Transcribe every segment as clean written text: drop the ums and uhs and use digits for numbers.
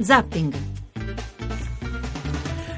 Zapping.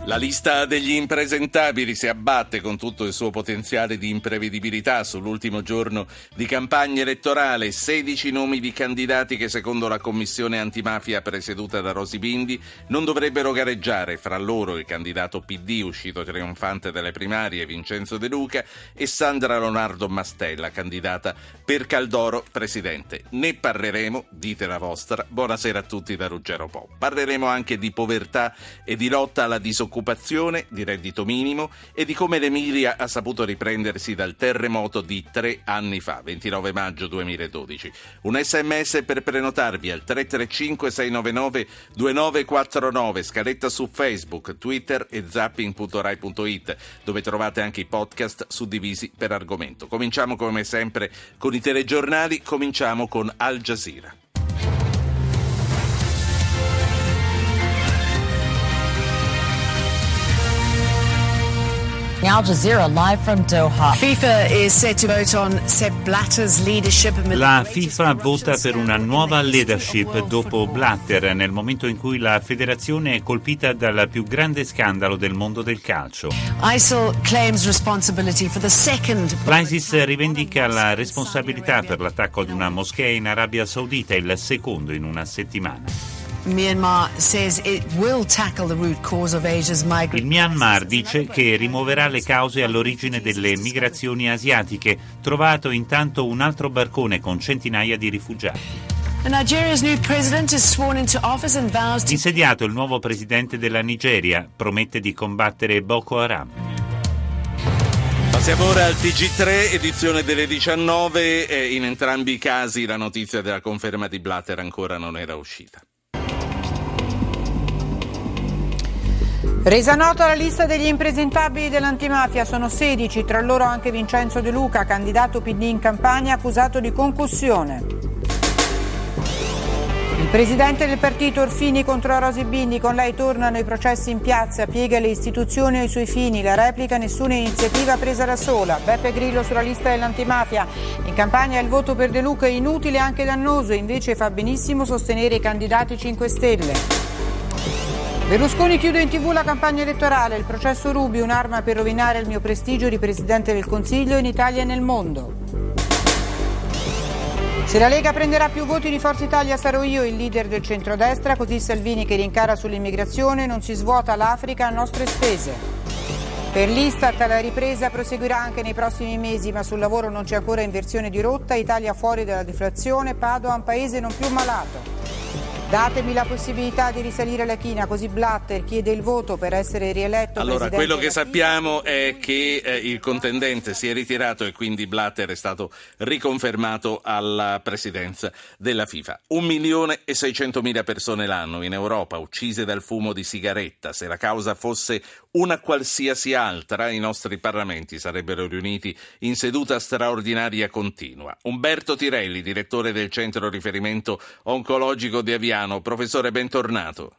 La lista degli impresentabili si abbatte con tutto il suo potenziale di imprevedibilità sull'ultimo giorno di campagna elettorale. 16 nomi di candidati che, secondo la commissione antimafia presieduta da Rosi Bindi, non dovrebbero gareggiare. Fra loro il candidato PD uscito trionfante dalle primarie Vincenzo De Luca e Sandra Lonardo Mastella, candidata per Caldoro presidente. Ne parleremo, dite la vostra. Buonasera a tutti da Ruggero Po. Parleremo anche di povertà e di lotta alla disoccupazione, di reddito minimo e di come l'Emilia ha saputo riprendersi dal terremoto di 3 anni fa, 29 maggio 2012. Un SMS per prenotarvi al 335 699 2949, scaletta su Facebook, Twitter e zapping.rai.it, dove trovate anche i podcast suddivisi per argomento. Cominciamo come sempre con i telegiornali, cominciamo con Al Jazeera. Al Jazeera live from Doha. FIFA is set to vote on Sepp Blatter's leadership. La FIFA vota per una nuova leadership dopo Blatter, nel momento in cui la federazione è colpita dal più grande scandalo del mondo del calcio. ISIL claims responsibility for the second. L'ISIS rivendica la responsabilità per l'attacco ad una moschea in Arabia Saudita, il secondo in una settimana. Il Myanmar dice che rimuoverà le cause all'origine delle migrazioni asiatiche, trovato intanto un altro barcone con centinaia di rifugiati. Insediato il nuovo presidente della Nigeria, promette di combattere Boko Haram. Passiamo ora al TG3, edizione delle 19, e in entrambi i casi la notizia della conferma di Blatter ancora non era uscita. Resa nota la lista degli impresentabili dell'antimafia, sono 16, tra loro anche Vincenzo De Luca, candidato PD in Campania, accusato di concussione. Il presidente del partito Orfini contro Rosi Bindi, con lei tornano i processi in piazza, piega le istituzioni ai suoi fini, la replica nessuna iniziativa presa da sola. Beppe Grillo sulla lista dell'antimafia, in Campania il voto per De Luca è inutile e anche dannoso, invece fa benissimo sostenere i candidati 5 Stelle. Berlusconi chiude in TV la campagna elettorale, il processo Ruby, un'arma per rovinare il mio prestigio di Presidente del Consiglio in Italia e nel mondo. Se la Lega prenderà più voti di Forza Italia sarò io il leader del centrodestra, così Salvini che rincara sull'immigrazione, non si svuota l'Africa a nostre spese. Per l'Istat la ripresa proseguirà anche nei prossimi mesi, ma sul lavoro non c'è ancora inversione di rotta, Italia fuori dalla deflazione, Padoan paese non più malato. Datemi la possibilità di risalire la china, così Blatter chiede il voto per essere rieletto. Allora, quello che sappiamo è che il contendente si è ritirato e quindi Blatter è stato riconfermato alla presidenza della FIFA. 1.600.000 persone l'anno in Europa uccise dal fumo di sigaretta. Se la causa fosse una qualsiasi altra, i nostri parlamenti sarebbero riuniti in seduta straordinaria continua. Umberto Tirelli, direttore del Centro Riferimento Oncologico di Aviano. Professore, bentornato.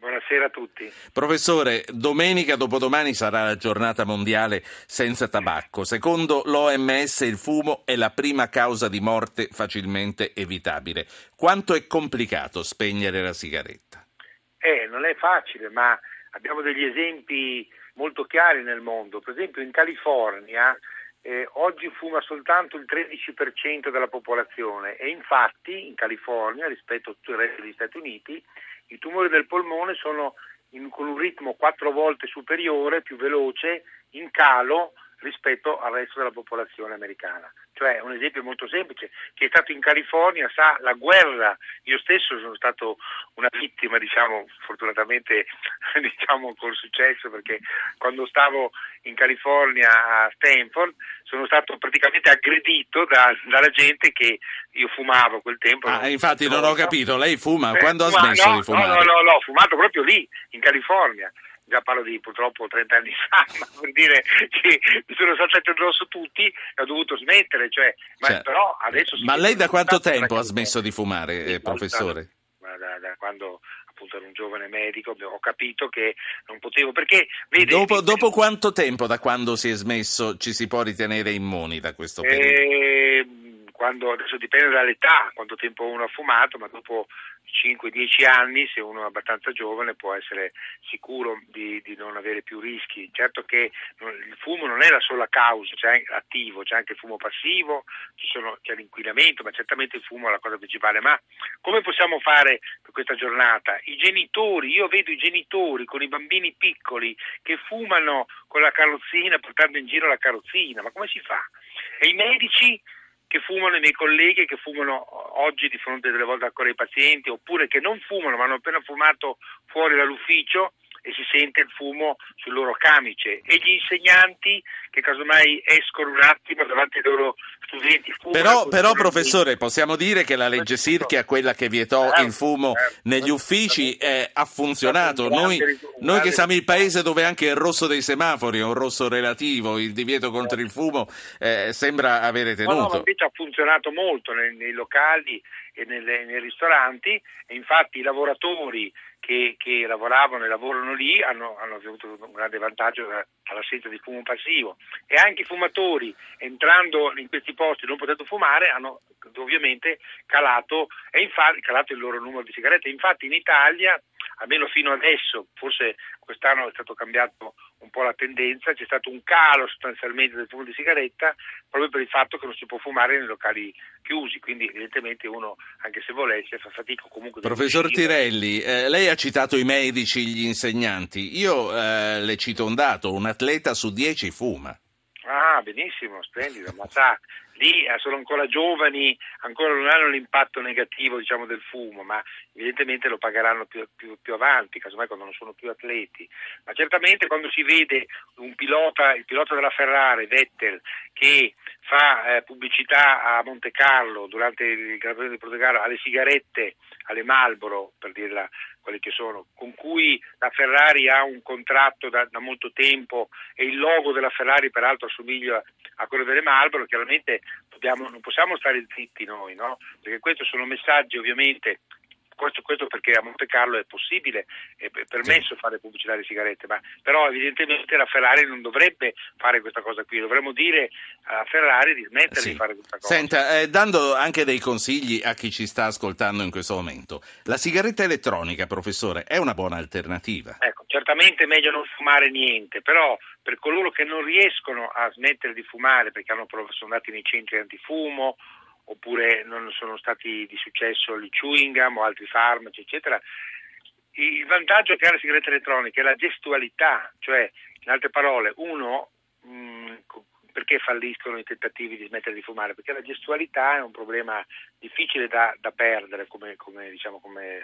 Buonasera a tutti. Professore, domenica dopodomani sarà la giornata mondiale senza tabacco. Secondo l'OMS il fumo è la prima causa di morte facilmente evitabile. Quanto è complicato spegnere la sigaretta? Non è facile, ma abbiamo degli esempi molto chiari nel mondo. Per esempio in California oggi fuma soltanto il 13% della popolazione e infatti in California, rispetto a tutto il resto degli Stati Uniti, i tumori del polmone sono con un ritmo 4 volte superiore, più veloce, in calo rispetto al resto della popolazione americana. Cioè un esempio molto semplice, chi è stato in California sa la guerra, io stesso sono stato una vittima, fortunatamente con successo, perché quando stavo in California a Stanford sono stato praticamente aggredito dalla gente che io fumavo a quel tempo. Infatti non ho capito, lei fuma? Quando ha smesso di fumare? No, ho fumato proprio lì, in California. Già parlo di purtroppo 30 anni fa, ma vuol dire che mi sono saltati addosso tutti e ho dovuto smettere. Però adesso. Ma lei da quanto tempo ha smesso di fumare, professore? Da quando appunto ero un giovane medico ho capito che non potevo, perché vedi, dopo quanto tempo da quando si è smesso ci si può ritenere immuni da questo periodo? quando, adesso dipende dall'età, quanto tempo uno ha fumato, ma dopo 5-10 anni, se uno è abbastanza giovane, può essere sicuro di non avere più rischi. Certo che il fumo non è la sola causa, c'è attivo, c'è anche il fumo passivo, c'è l'inquinamento, ma certamente il fumo è la cosa principale. Ma come possiamo fare per questa giornata? I genitori, io vedo i genitori con i bambini piccoli che fumano con la carrozzina, portando in giro la carrozzina, ma come si fa? E i medici che fumano, i miei colleghi che fumano oggi di fronte delle volte ancora ai pazienti, oppure che non fumano ma hanno appena fumato fuori dall'ufficio e si sente il fumo sul loro camice, e gli insegnanti che casomai escono un attimo davanti ai loro studenti. Però professore, possiamo dire che la legge Sirchia, quella che vietò il fumo negli uffici, ha funzionato. Noi che siamo il paese dove anche il rosso dei semafori è un rosso relativo, il divieto contro il fumo sembra avere tenuto. No, invece ha funzionato molto nei locali e nei ristoranti, e infatti i lavoratori che lavoravano e lavorano lì hanno avuto un grande vantaggio all'assenza di fumo passivo, e anche i fumatori, entrando in questi posti non potendo fumare, hanno ovviamente calato il loro numero di sigarette. Infatti in Italia, almeno fino adesso, forse quest'anno è stato cambiato un po' la tendenza, c'è stato un calo sostanzialmente del fumo di sigaretta proprio per il fatto che non si può fumare nei locali chiusi, quindi evidentemente uno, anche se volesse, fa fatica comunque. Professor Tirelli, lei ha citato i medici, gli insegnanti, io le cito un dato: un atleta su 10 fuma. Ah, benissimo, splendido, ma sa, lì sono ancora giovani, ancora non hanno l'impatto negativo, diciamo, del fumo, ma evidentemente lo pagheranno più avanti, casomai quando non sono più atleti. Ma certamente quando si vede il pilota della Ferrari, Vettel, che fa pubblicità a Montecarlo durante il Gran Premio di Portogallo alle sigarette, alle Marlboro, per dirla quelle che sono, con cui la Ferrari ha un contratto da molto tempo, e il logo della Ferrari peraltro assomiglia a quello delle Marlboro, chiaramente non possiamo stare zitti noi, no? Perché questi sono messaggi, ovviamente. Questo perché a Montecarlo è possibile, è permesso fare pubblicità di sigarette, ma però evidentemente la Ferrari non dovrebbe fare questa cosa qui, dovremmo dire alla Ferrari di smettere di fare questa cosa. Senta, dando anche dei consigli a chi ci sta ascoltando in questo momento, la sigaretta elettronica, professore, è una buona alternativa? Ecco, certamente è meglio non fumare niente, però per coloro che non riescono a smettere di fumare perché sono andati nei centri antifumo, oppure non sono stati di successo il chewing gum o altri farmaci, eccetera, il vantaggio che ha la sigaretta elettronica è la gestualità, cioè, in altre parole, uno, perché falliscono i tentativi di smettere di fumare? Perché la gestualità è un problema difficile da perdere come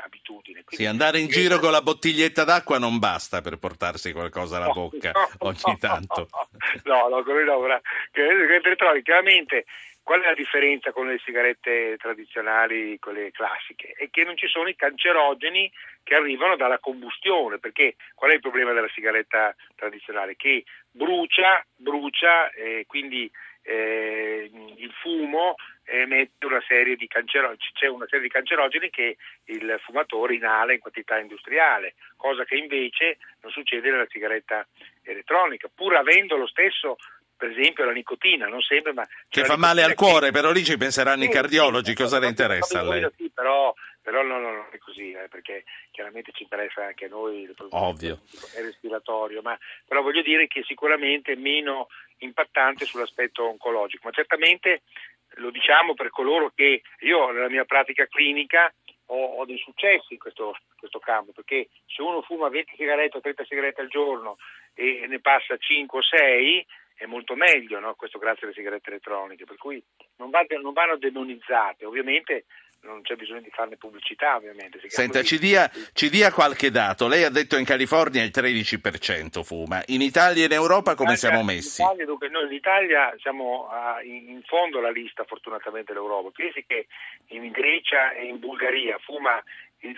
abitudine. Quindi, sì, andare in giro con la bottiglietta d'acqua non basta per portarsi qualcosa alla bocca ogni tanto. Chiaramente. Qual è la differenza con le sigarette tradizionali, con le classiche? È che non ci sono i cancerogeni che arrivano dalla combustione, perché qual è il problema della sigaretta tradizionale? Che brucia, quindi il fumo emette una serie di cancerogeni, c'è una serie di cancerogeni che il fumatore inala in quantità industriale, cosa che invece non succede nella sigaretta elettronica, pur avendo lo stesso. Per esempio la nicotina, non sempre, ma che fa male al cuore, però lì ci penseranno i cardiologi, cosa ne interessa a lei? Sì, però non è così, perché chiaramente ci interessa anche a noi il problema respiratorio, ma però voglio dire che sicuramente è meno impattante sull'aspetto oncologico, ma certamente lo diciamo per coloro che, io nella mia pratica clinica ho dei successi in questo campo, perché se uno fuma 20 sigarette o 30 sigarette al giorno e ne passa 5 o 6, è molto meglio, no? Questo grazie alle sigarette elettroniche, per cui non vanno demonizzate, ovviamente non c'è bisogno di farne pubblicità, ovviamente. Senta, ci dia qualche dato, lei ha detto in California il 13% fuma, in Italia e in Europa come siamo messi? In Italia siamo in fondo alla lista, fortunatamente, l'Europa, pensi che in Grecia e in Bulgaria fuma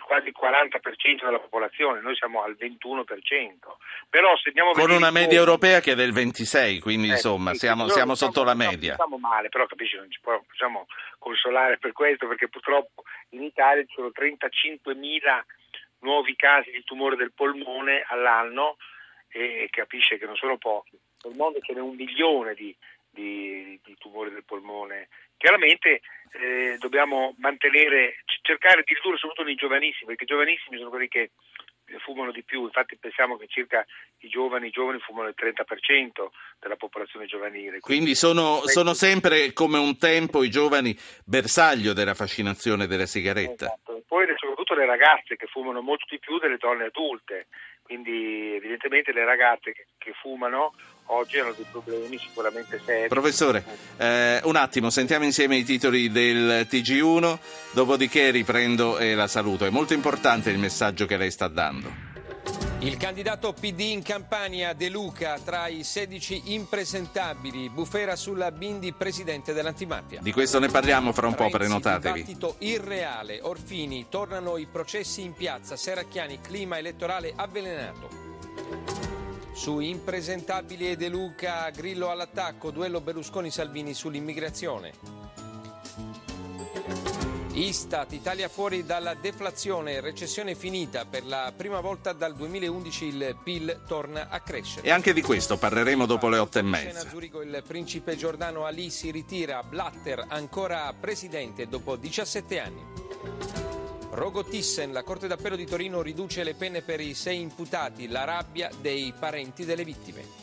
quasi il 40% della popolazione, noi siamo al 21%, però se andiamo con una media europea che è del 26%, quindi insomma siamo sotto la media. Siamo male, però capisci, non ci possiamo consolare per questo, perché purtroppo in Italia ci sono 35.000 nuovi casi di tumore del polmone all'anno, e capisce che non sono pochi, nel mondo ce n'è 1 milione di di tumore del polmone. Chiaramente dobbiamo mantenere, cercare di ridurre soprattutto nei giovanissimi, perché i giovanissimi sono quelli che fumano di più. Infatti pensiamo che circa i giovani fumano il 30% della popolazione giovanile. Quindi sono sempre come un tempo i giovani bersaglio della fascinazione della sigaretta. Esatto. E poi soprattutto le ragazze che fumano molto di più delle donne adulte, quindi evidentemente le ragazze che fumano oggi hanno dei problemi sicuramente seri. Professore, un attimo, sentiamo insieme i titoli del TG1, dopodiché riprendo e la saluto. È molto importante il messaggio che lei sta dando. Il candidato PD in Campania, De Luca, tra i 16 impresentabili, bufera sulla Bindi, presidente dell'antimafia. Di questo ne parliamo fra un po', prenotatevi. Dibattito irreale, Orfini, tornano i processi in piazza, Seracchiani, clima elettorale avvelenato. Su impresentabili e De Luca, Grillo all'attacco, duello Berlusconi-Salvini sull'immigrazione. Istat, Italia fuori dalla deflazione, recessione finita, per la prima volta dal 2011 il PIL torna a crescere. E anche di questo parleremo dopo le 20:30. A Zurigo il principe Giordano Ali si ritira, Blatter ancora presidente dopo 17 anni. Rogo Thyssen, la Corte d'Appello di Torino riduce le pene per i 6 imputati, la rabbia dei parenti delle vittime.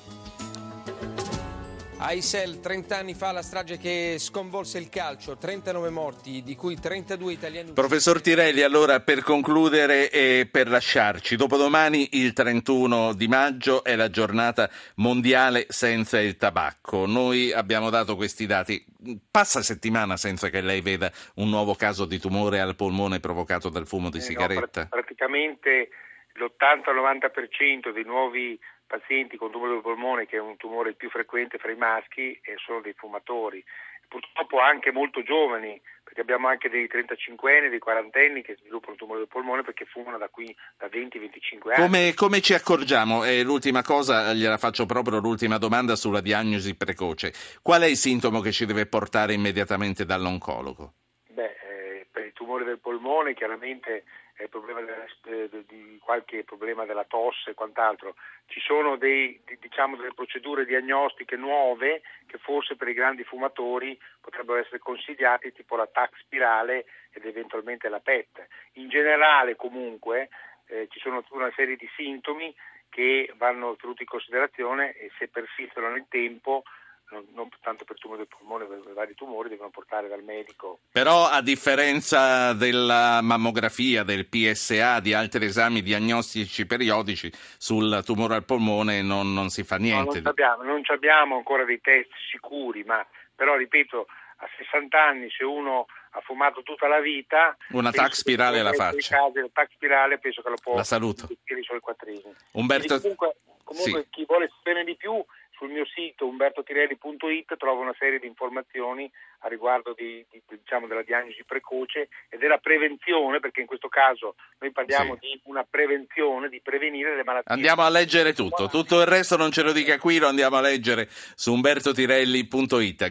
A Isel, 30 anni fa la strage che sconvolse il calcio, 39 morti, di cui 32 italiani. Professor Tirelli, allora per concludere e per lasciarci, dopodomani il 31 di maggio è la giornata mondiale senza il tabacco. Noi abbiamo dato questi dati. Passa settimana senza che lei veda un nuovo caso di tumore al polmone provocato dal fumo di sigaretta? No, praticamente l'80-90% dei nuovi pazienti con tumore del polmone, che è un tumore più frequente fra i maschi, sono dei fumatori. Purtroppo anche molto giovani, perché abbiamo anche dei 35enni, dei 40enni che sviluppano tumore del polmone perché fumano da 20-25 anni. Come ci accorgiamo? L'ultima cosa, gliela faccio proprio, l'ultima domanda sulla diagnosi precoce. Qual è il sintomo che ci deve portare immediatamente dall'oncologo? Per il tumore del polmone chiaramente è il problema di qualche problema della tosse e quant'altro. Ci sono delle procedure diagnostiche nuove che forse per i grandi fumatori potrebbero essere consigliate, tipo la TAC spirale ed eventualmente la PET. In generale comunque ci sono tutta una serie di sintomi che vanno tenuti in considerazione e se persistono nel tempo, non tanto per tumore del polmone, per vari tumori, devono portare dal medico. Però a differenza della mammografia, del PSA, di altri esami diagnostici periodici, sul tumore al polmone non si fa niente. No, non abbiamo ancora dei test sicuri, ma però ripeto, a 60 anni se uno ha fumato tutta la vita, una TAC spirale alla faccia. La TAC spirale penso che lo può. La saluto. Umberto. Comunque sì. Chi vuole sapere di più, sul mio sito umbertotirelli.it trovo una serie di informazioni a riguardo della diagnosi precoce e della prevenzione, perché in questo caso noi parliamo di una prevenzione, di prevenire le malattie. Andiamo a leggere tutto il resto non ce lo dica qui, lo andiamo a leggere su umbertotirelli.it.